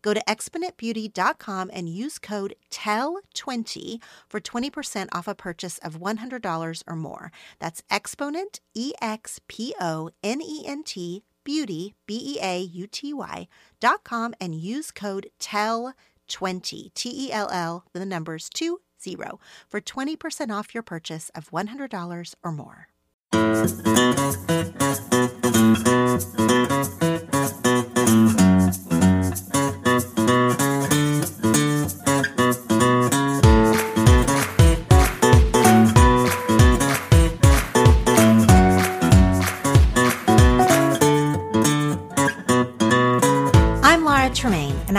Go to exponentbeauty.com and use code TELL20 for 20% off a purchase of $100 or more. That's Exponent, E-X-P-O-N-E-N-T, Beauty, B-E-A-U-T-Y.com and use code TELL20, T-E-L-L, the numbers 20, for 20% off your purchase of $100 or more. And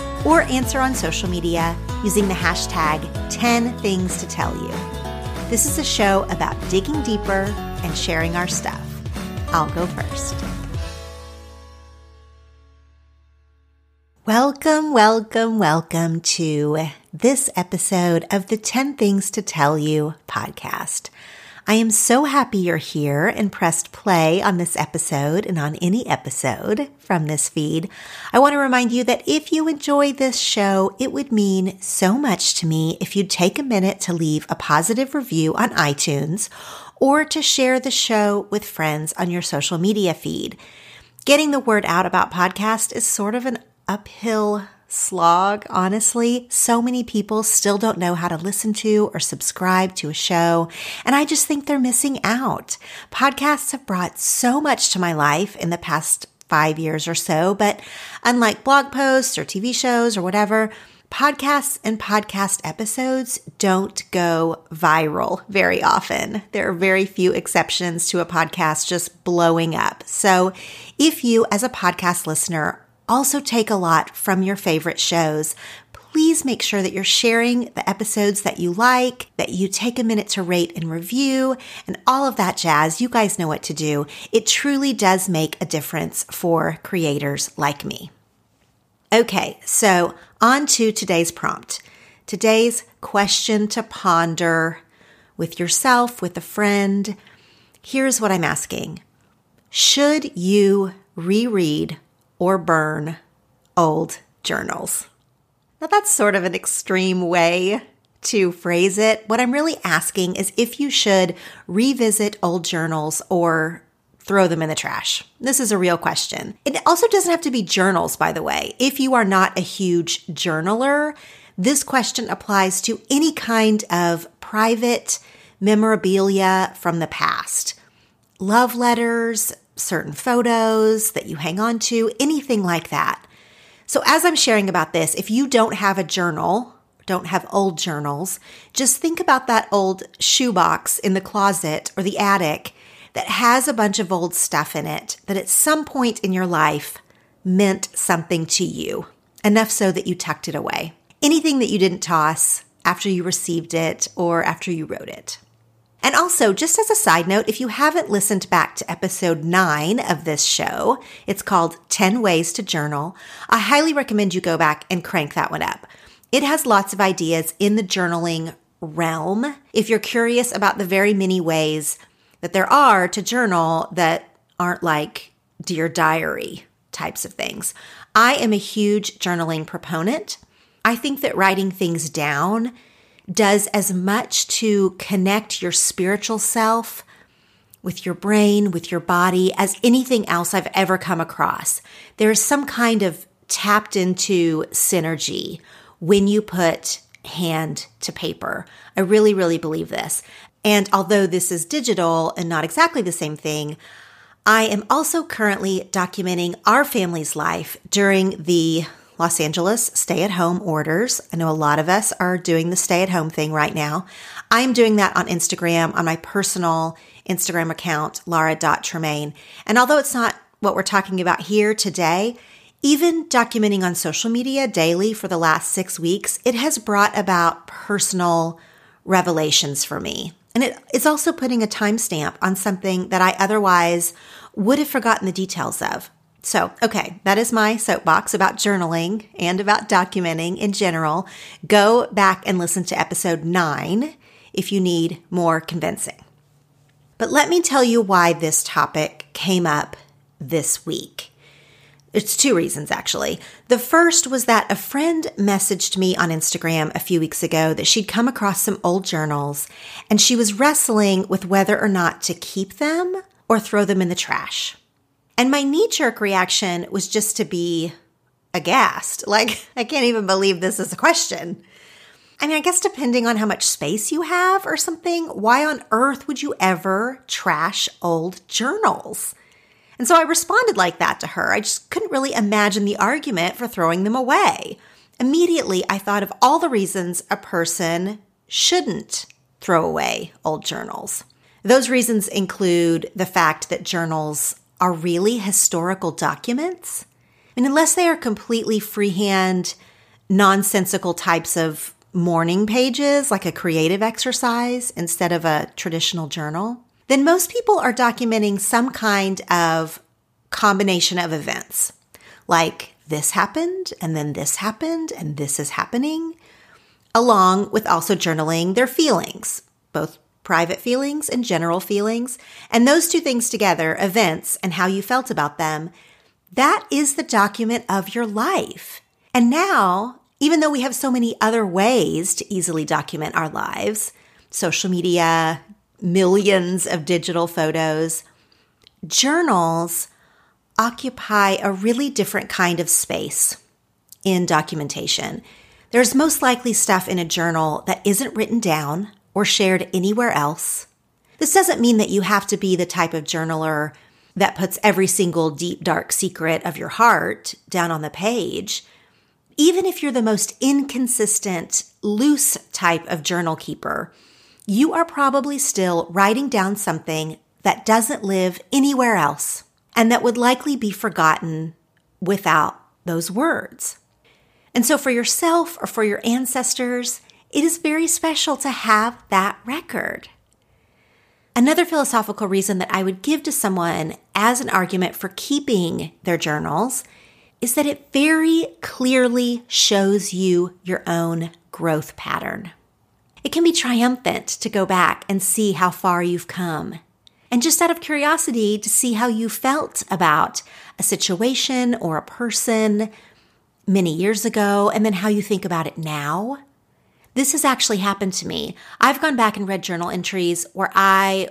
or answer on social media using the hashtag 10 Things to Tell You. This is a show about digging deeper and sharing our stuff. I'll go first. Welcome, welcome, welcome to this episode of the 10 Things to Tell You podcast. I am so happy you're here and pressed play on this episode and on any episode from this feed. I want to remind you that if you enjoy this show, it would mean so much to me if you'd take a minute to leave a positive review on iTunes or to share the show with friends on your social media feed. Getting the word out about podcasts is sort of an uphill slog, honestly. So many people still don't know how to listen to or subscribe to a show, and I just think they're missing out. Podcasts have brought so much to my life in the past 5 years or so, but unlike blog posts or TV shows or whatever, podcasts and podcast episodes don't go viral very often. There are very few exceptions to a podcast just blowing up. So if you, as a podcast listener, also take a lot from your favorite shows, please make sure that you're sharing the episodes that you like, that you take a minute to rate and review, and all of that jazz. You guys know what to do. It truly does make a difference for creators like me. Okay, so on to today's prompt. Today's question to ponder with yourself, with a friend. Here's what I'm asking. Should you reread or burn old journals? Now that's sort of an extreme way to phrase it. What I'm really asking is if you should revisit old journals or throw them in the trash. This is a real question. It also doesn't have to be journals, by the way. If you are not a huge journaler, this question applies to any kind of private memorabilia from the past. Love letters, certain photos that you hang on to, anything like that. So as I'm sharing about this, if you don't have a journal, don't have old journals, just think about that old shoebox in the closet or the attic that has a bunch of old stuff in it that at some point in your life meant something to you, enough so that you tucked it away. Anything that you didn't toss after you received it or after you wrote it. And also, just as a side note, if you haven't listened back to episode 9 of this show, it's called 10 Ways to Journal. I highly recommend you go back and crank that one up. It has lots of ideas in the journaling realm. If you're curious about the very many ways that there are to journal that aren't like Dear Diary types of things. I am a huge journaling proponent. I think that writing things down does as much to connect your spiritual self with your brain, with your body, as anything else I've ever come across. There is some kind of tapped into synergy when you put hand to paper. I really, really believe this. And although this is digital and not exactly the same thing, I am also currently documenting our family's life during the Los Angeles stay-at-home orders. I know a lot of us are doing the stay-at-home thing right now. I'm doing that on Instagram, on my personal Instagram account, laura.tremaine. And although it's not what we're talking about here today, even documenting on social media daily for the last 6 weeks, it has brought about personal revelations for me. And it's also putting a timestamp on something that I otherwise would have forgotten the details of. So, okay, that is my soapbox about journaling and about documenting in general. Go back and listen to episode 9 if you need more convincing. But let me tell you why this topic came up this week. It's 2 reasons, actually. The first was that a friend messaged me on Instagram a few weeks ago that she'd come across some old journals, and she was wrestling with whether or not to keep them or throw them in the trash. And my knee-jerk reaction was just to be aghast. Like, I can't even believe this is a question. I mean, I guess depending on how much space you have or something, why on earth would you ever trash old journals? And so I responded like that to her. I just couldn't really imagine the argument for throwing them away. Immediately, I thought of all the reasons a person shouldn't throw away old journals. Those reasons include the fact that journals are really historical documents. And unless they are completely freehand, nonsensical types of morning pages, like a creative exercise instead of a traditional journal, then most people are documenting some kind of combination of events, like this happened, and then this happened, and this is happening, along with also journaling their feelings, both private feelings and general feelings. And those 2 things together, events and how you felt about them, that is the document of your life. And now, even though we have so many other ways to easily document our lives, social media, millions of digital photos, journals occupy a really different kind of space in documentation. There's most likely stuff in a journal that isn't written down or shared anywhere else. This doesn't mean that you have to be the type of journaler that puts every single deep, dark secret of your heart down on the page. Even if you're the most inconsistent, loose type of journal keeper, you are probably still writing down something that doesn't live anywhere else and that would likely be forgotten without those words. And so for yourself or for your ancestors, it is very special to have that record. Another philosophical reason that I would give to someone as an argument for keeping their journals is that it very clearly shows you your own growth pattern. It can be triumphant to go back and see how far you've come, and just out of curiosity to see how you felt about a situation or a person many years ago, and then how you think about it now. This has actually happened to me. I've gone back and read journal entries where I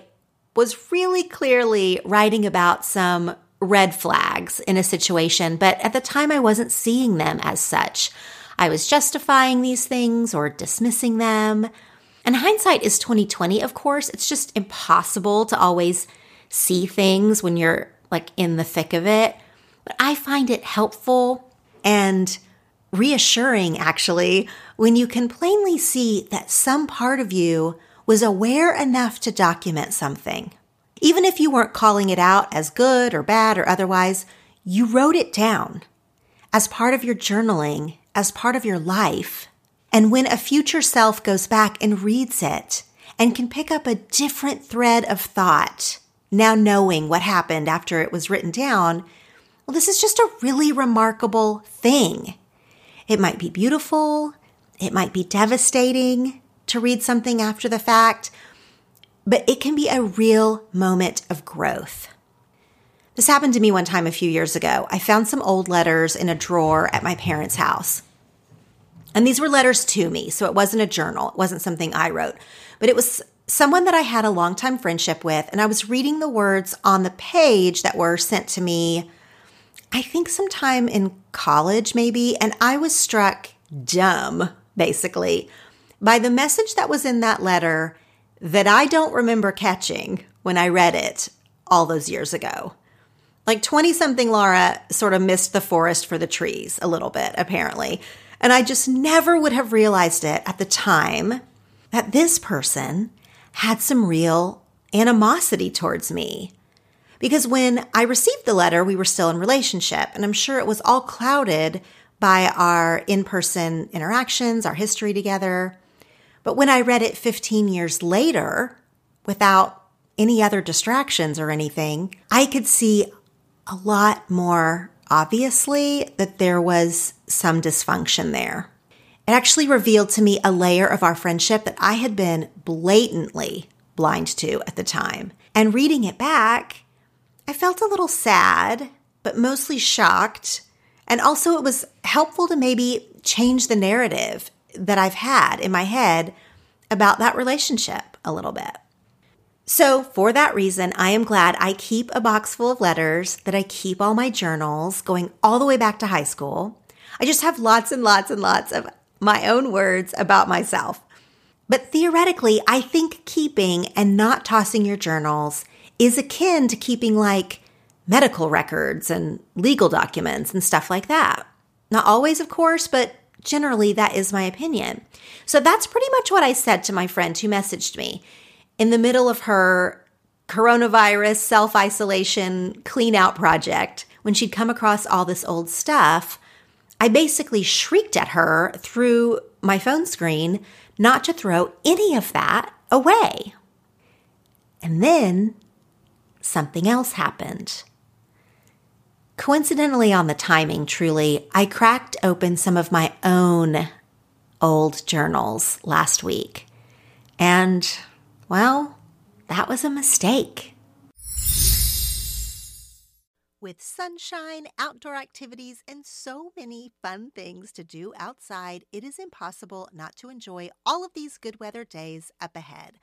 was really clearly writing about some red flags in a situation, but at the time I wasn't seeing them as such. I was justifying these things or dismissing them. And hindsight is 20/20, of course. It's just impossible to always see things when you're like in the thick of it. But I find it helpful and reassuring, actually, when you can plainly see that some part of you was aware enough to document something. Even if you weren't calling it out as good or bad or otherwise, you wrote it down as part of your journaling, as part of your life. And when a future self goes back and reads it and can pick up a different thread of thought, now knowing what happened after it was written down, well, this is just a really remarkable thing. It might be beautiful, it might be devastating to read something after the fact, but it can be a real moment of growth. This happened to me one time a few years ago. I found some old letters in a drawer at my parents' house. And these were letters to me, so it wasn't a journal. It wasn't something I wrote. But it was someone that I had a long-time friendship with, and I was reading the words on the page that were sent to me, I think sometime in college maybe, and I was struck dumb, basically, by the message that was in that letter that I don't remember catching when I read it all those years ago. Like 20-something Laura sort of missed the forest for the trees a little bit, apparently. And I just never would have realized it at the time that this person had some real animosity towards me. Because when I received the letter, we were still in relationship, and I'm sure it was all clouded by our in-person interactions, our history together. But when I read it 15 years later, without any other distractions or anything, I could see a lot more obviously that there was some dysfunction there. It actually revealed to me a layer of our friendship that I had been blatantly blind to at the time. And reading it back, I felt a little sad, but mostly shocked. And also it was helpful to maybe change the narrative that I've had in my head about that relationship a little bit. So for that reason, I am glad I keep a box full of letters, that I keep all my journals going all the way back to high school. I just have lots and lots and lots of my own words about myself. But theoretically, I think keeping and not tossing your journals is akin to keeping like medical records and legal documents and stuff like that. Not always, of course, but generally that is my opinion. So that's pretty much what I said to my friend who messaged me in the middle of her coronavirus self-isolation clean-out project, when she'd come across all this old stuff. I basically shrieked at her through my phone screen not to throw any of that away. And then something else happened. Coincidentally on the timing, truly, I cracked open some of my own old journals last week. And well, that was a mistake. With sunshine, outdoor activities, and so many fun things to do outside, it is impossible not to enjoy all of these good weather days up ahead.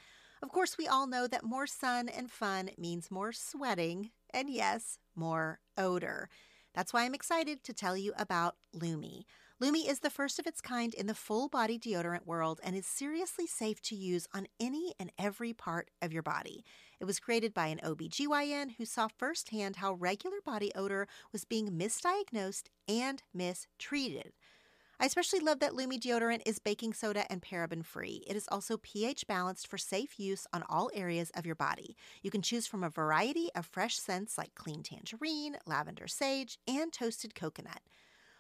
Of course, we all know that more sun and fun means more sweating and, yes, more odor. That's why I'm excited to tell you about Lume. Lume is the first of its kind in the full-body deodorant world and is seriously safe to use on any and every part of your body. It was created by an OBGYN who saw firsthand how regular body odor was being misdiagnosed and mistreated. I especially love that Lume deodorant is baking soda and paraben-free. It is also pH-balanced for safe use on all areas of your body. You can choose from a variety of fresh scents like clean tangerine, lavender sage, and toasted coconut.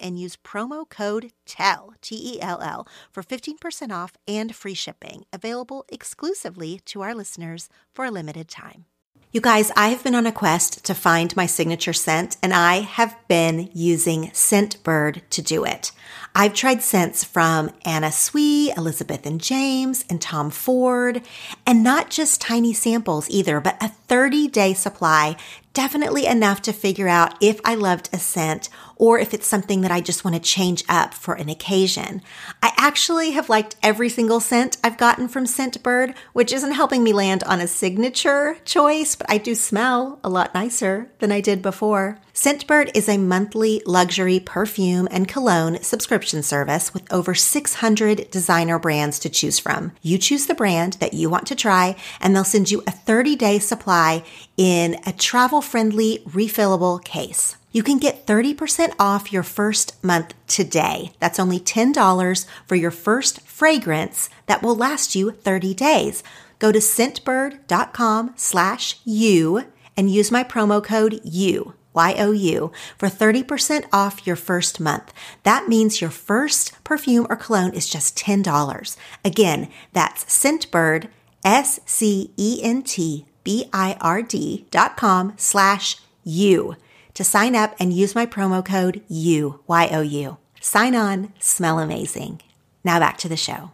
and use promo code TELL, T-E-L-L, for 15% off and free shipping, available exclusively to our listeners for a limited time. You guys, I have been on a quest to find my signature scent, and I have been using Scentbird to do it. I've tried scents from Anna Sui, Elizabeth and James, and Tom Ford, and not just tiny samples either, but a 30-day supply, definitely enough to figure out if I loved a scent or if it's something that I just want to change up for an occasion. I actually have liked every single scent I've gotten from Scentbird, which isn't helping me land on a signature choice, but I do smell a lot nicer than I did before. Scentbird is a monthly luxury perfume and cologne subscription service with over 600 designer brands to choose from. You choose the brand that you want to try, and they'll send you a 30-day supply in a travel-friendly, refillable case. You can get 30% off your first month today. That's only $10 for your first fragrance that will last you 30 days. Go to scentbird.com/you and use my promo code YOU, Y-O-U, for 30% off your first month. That means your first perfume or cologne is just $10. Again, that's Scentbird, SCENTBIRD.com/you. to sign up and use my promo code YOU, Y-O-U. Sign on, smell amazing. Now back to the show.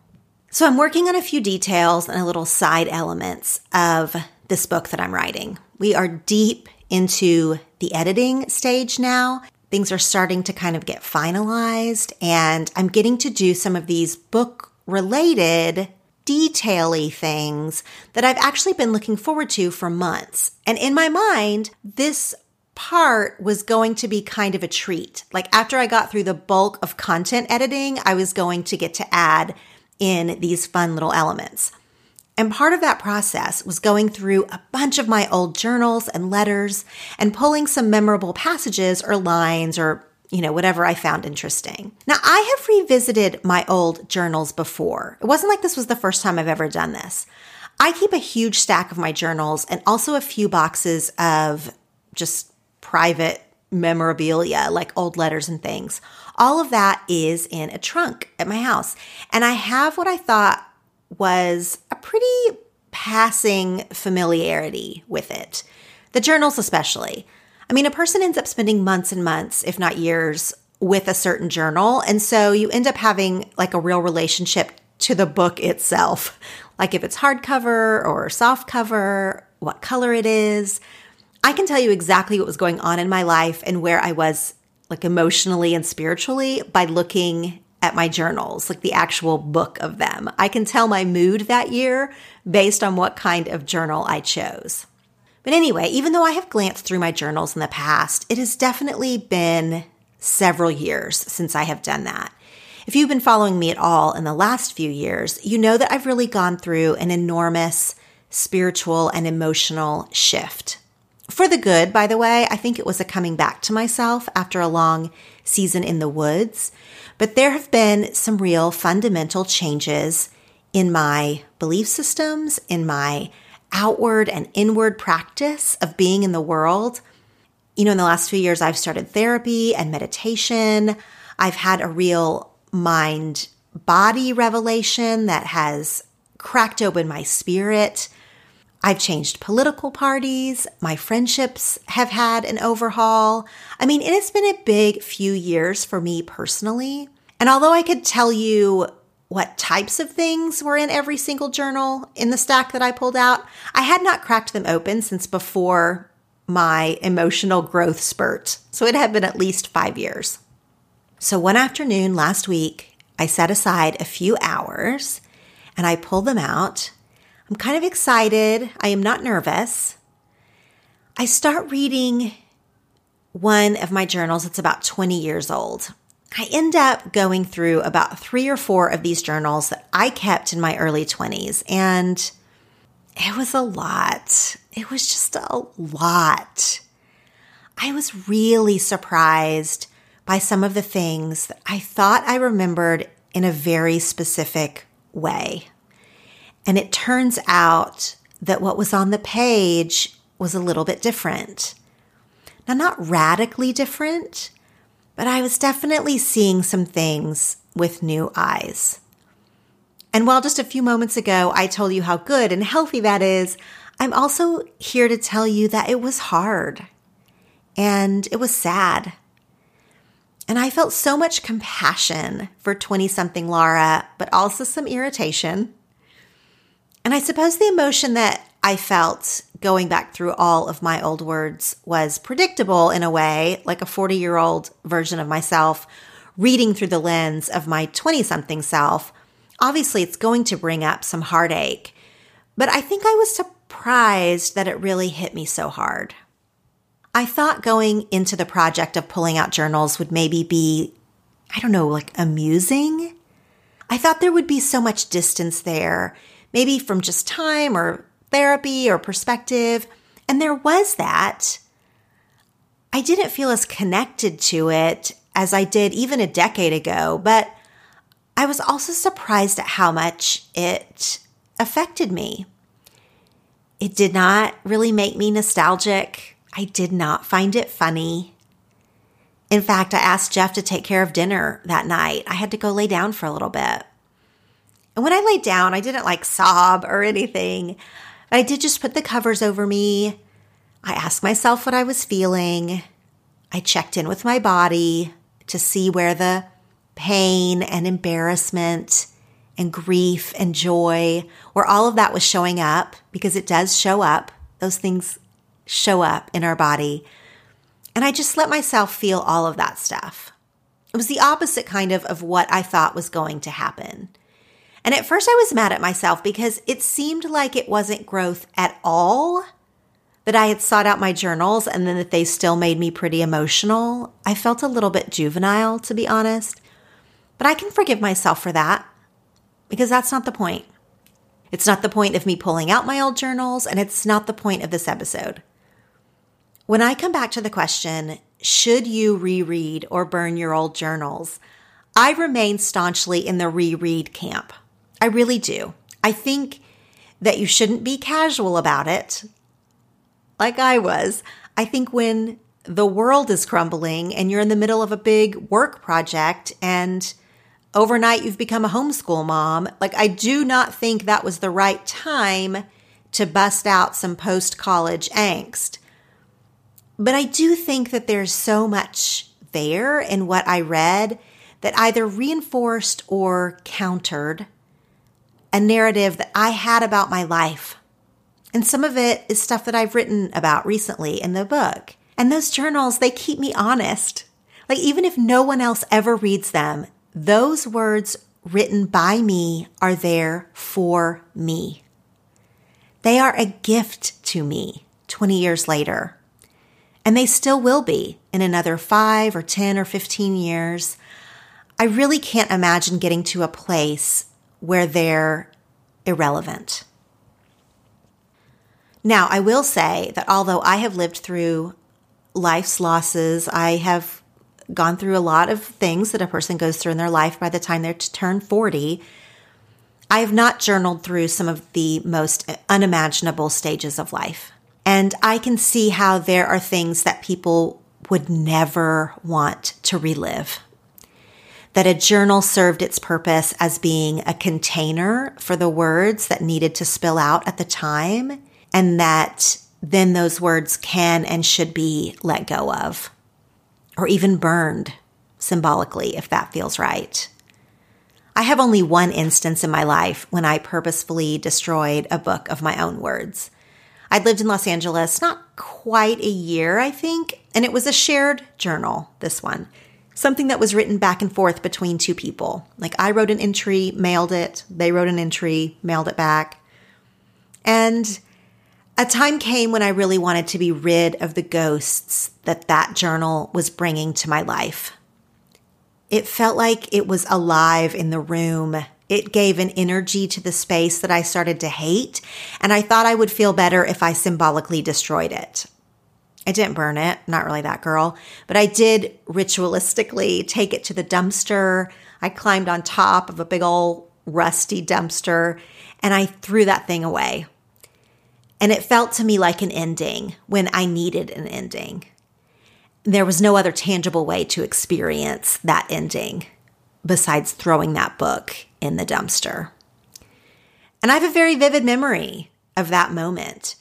So I'm working on a few details and a little side elements of this book that I'm writing. We are deep into the editing stage now. Things are starting to kind of get finalized, and I'm getting to do some of these book-related detail-y things that I've actually been looking forward to for months. And in my mind, this part was going to be kind of a treat. Like, after I got through the bulk of content editing, I was going to get to add in these fun little elements. And part of that process was going through a bunch of my old journals and letters and pulling some memorable passages or lines or, you know, whatever I found interesting. Now, I have revisited my old journals before. It wasn't like this was the first time I've ever done this. I keep a huge stack of my journals and also a few boxes of just private memorabilia, like old letters and things. All of that is in a trunk at my house. And I have what I thought was a pretty passing familiarity with it. The journals especially. I mean, a person ends up spending months and months, if not years, with a certain journal. And so you end up having like a real relationship to the book itself. Like if it's hardcover or softcover, what color it is. I can tell you exactly what was going on in my life and where I was, like, emotionally and spiritually by looking at my journals, like the actual book of them. I can tell my mood that year based on what kind of journal I chose. But anyway, even though I have glanced through my journals in the past, it has definitely been several years since I have done that. If you've been following me at all in the last few years, you know that I've really gone through an enormous spiritual and emotional shift. For the good, by the way. I think it was a coming back to myself after a long season in the woods, but there have been some real fundamental changes in my belief systems, in my outward and inward practice of being in the world. You know, in the last few years, I've started therapy and meditation. I've had a real mind-body revelation that has cracked open my spirit. I've changed political parties. My friendships have had an overhaul. I mean, it has been a big few years for me personally. And although I could tell you what types of things were in every single journal in the stack that I pulled out, I had not cracked them open since before my emotional growth spurt. So it had been at least 5 years. So one afternoon last week, I set aside a few hours and I pulled them out. I'm kind of excited. I am not nervous. I start reading one of my journals that's about 20 years old. I end up going through about 3 or 4 of these journals that I kept in my early 20s, and it was a lot. It was just a lot. I was really surprised by some of the things that I thought I remembered in a very specific way. And it turns out that what was on the page was a little bit different. Now, not radically different, but I was definitely seeing some things with new eyes. And while just a few moments ago I told you how good and healthy that is, I'm also here to tell you that it was hard and it was sad. And I felt so much compassion for 20-something Laura, but also some irritation. And I suppose the emotion that I felt going back through all of my old words was predictable in a way, like a 40-year-old version of myself reading through the lens of my 20-something self. Obviously, it's going to bring up some heartache, but I think I was surprised that it really hit me so hard. I thought going into the project of pulling out journals would maybe be, I don't know, like amusing. I thought there would be so much distance there, maybe from just time or therapy or perspective. And there was that. I didn't feel as connected to it as I did even a decade ago, but I was also surprised at how much it affected me. It did not really make me nostalgic. I did not find it funny. In fact, I asked Jeff to take care of dinner that night. I had to go lay down for a little bit. And when I laid down, I didn't like sob or anything. I did just put the covers over me. I asked myself what I was feeling. I checked in with my body to see where the pain and embarrassment and grief and joy, where all of that was showing up, because it does show up. Those things show up in our body. And I just let myself feel all of that stuff. It was the opposite kind of what I thought was going to happen. And at first I was mad at myself because it seemed like it wasn't growth at all, that I had sought out my journals and then that they still made me pretty emotional. I felt a little bit juvenile, to be honest, but I can forgive myself for that because that's not the point. It's not the point of me pulling out my old journals, and it's not the point of this episode. When I come back to the question, should you reread or burn your old journals? I remain staunchly in the reread camp. I really do. I think that you shouldn't be casual about it, like I was. I think when the world is crumbling and you're in the middle of a big work project and overnight you've become a homeschool mom, like I do not think that was the right time to bust out some post-college angst. But I do think that there's so much there in what I read that either reinforced or countered a narrative that I had about my life. And some of it is stuff that I've written about recently in the book. And those journals, they keep me honest. Like even if no one else ever reads them, those words written by me are there for me. They are a gift to me 20 years later. And they still will be in another 5 or 10 or 15 years. I really can't imagine getting to a place where they're irrelevant. Now, I will say that although I have lived through life's losses, I have gone through a lot of things that a person goes through in their life by the time they're to turn 40, I have not journaled through some of the most unimaginable stages of life. And I can see how there are things that people would never want to relive. That a journal served its purpose as being a container for the words that needed to spill out at the time, and that then those words can and should be let go of, or even burned symbolically, if that feels right. I have only one instance in my life when I purposefully destroyed a book of my own words. I'd lived in Los Angeles not quite a year, I think, and it was a shared journal, this one. Something that was written back and forth between two people. Like I wrote an entry, mailed it. They wrote an entry, mailed it back. And A time came when I really wanted to be rid of the ghosts that journal was bringing to my life. It felt like it was alive in the room. It gave an energy to the space that I started to hate, and I thought I would feel better if I symbolically destroyed it. I didn't burn it, not really that girl, but I did ritualistically take it to the dumpster. I climbed on top of a big old rusty dumpster, and I threw that thing away. And it felt to me like an ending when I needed an ending. There was no other tangible way to experience that ending besides throwing that book in the dumpster. And I have a very vivid memory of that moment.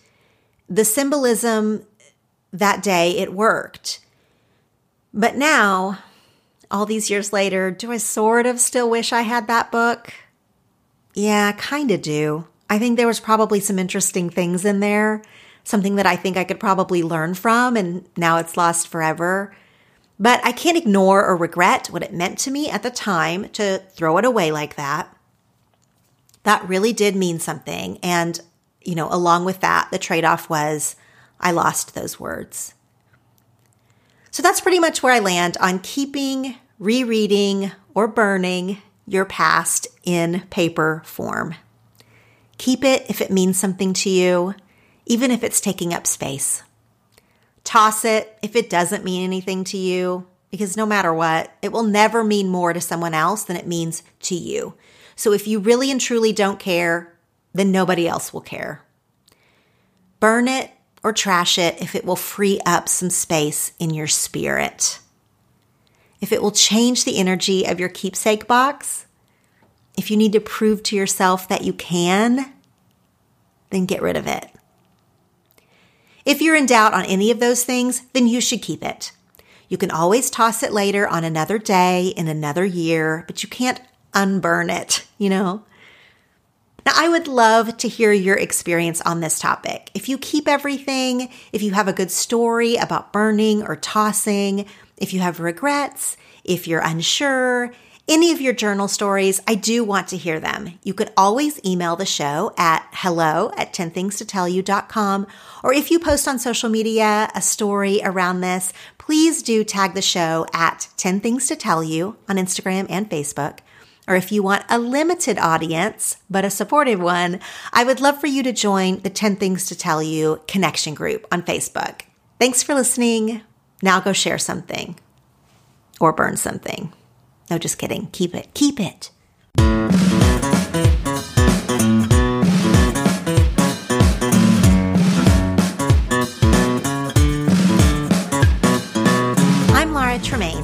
The symbolism that day, it worked. But now, all these years later, do I sort of still wish I had that book? Yeah, I kind of do. I think there was probably some interesting things in there, something that I think I could probably learn from, and now it's lost forever. But I can't ignore or regret what it meant to me at the time to throw it away like that. That really did mean something. And, along with that, the trade-off was I lost those words. So that's pretty much where I land on keeping, rereading, or burning your past in paper form. Keep it if it means something to you, even if it's taking up space. Toss it if it doesn't mean anything to you, because no matter what, it will never mean more to someone else than it means to you. So if you really and truly don't care, then nobody else will care. Burn it or trash it if it will free up some space in your spirit. If it will change the energy of your keepsake box, if you need to prove to yourself that you can, then get rid of it. If you're in doubt on any of those things, then you should keep it. You can always toss it later on another day in another year, but you can't unburn it, Now, I would love to hear your experience on this topic. If you keep everything, if you have a good story about burning or tossing, if you have regrets, if you're unsure, any of your journal stories, I do want to hear them. You could always email the show at hello@10thingstotellyou.com, or if you post on social media a story around this, please do tag the show at 10 Things to Tell You on Instagram and Facebook. Or if you want a limited audience, but a supportive one, I would love for you to join the 10 Things to Tell You connection group on Facebook. Thanks for listening. Now go share something or burn something. No, just kidding. Keep it. Keep it. I'm Laura Tremaine,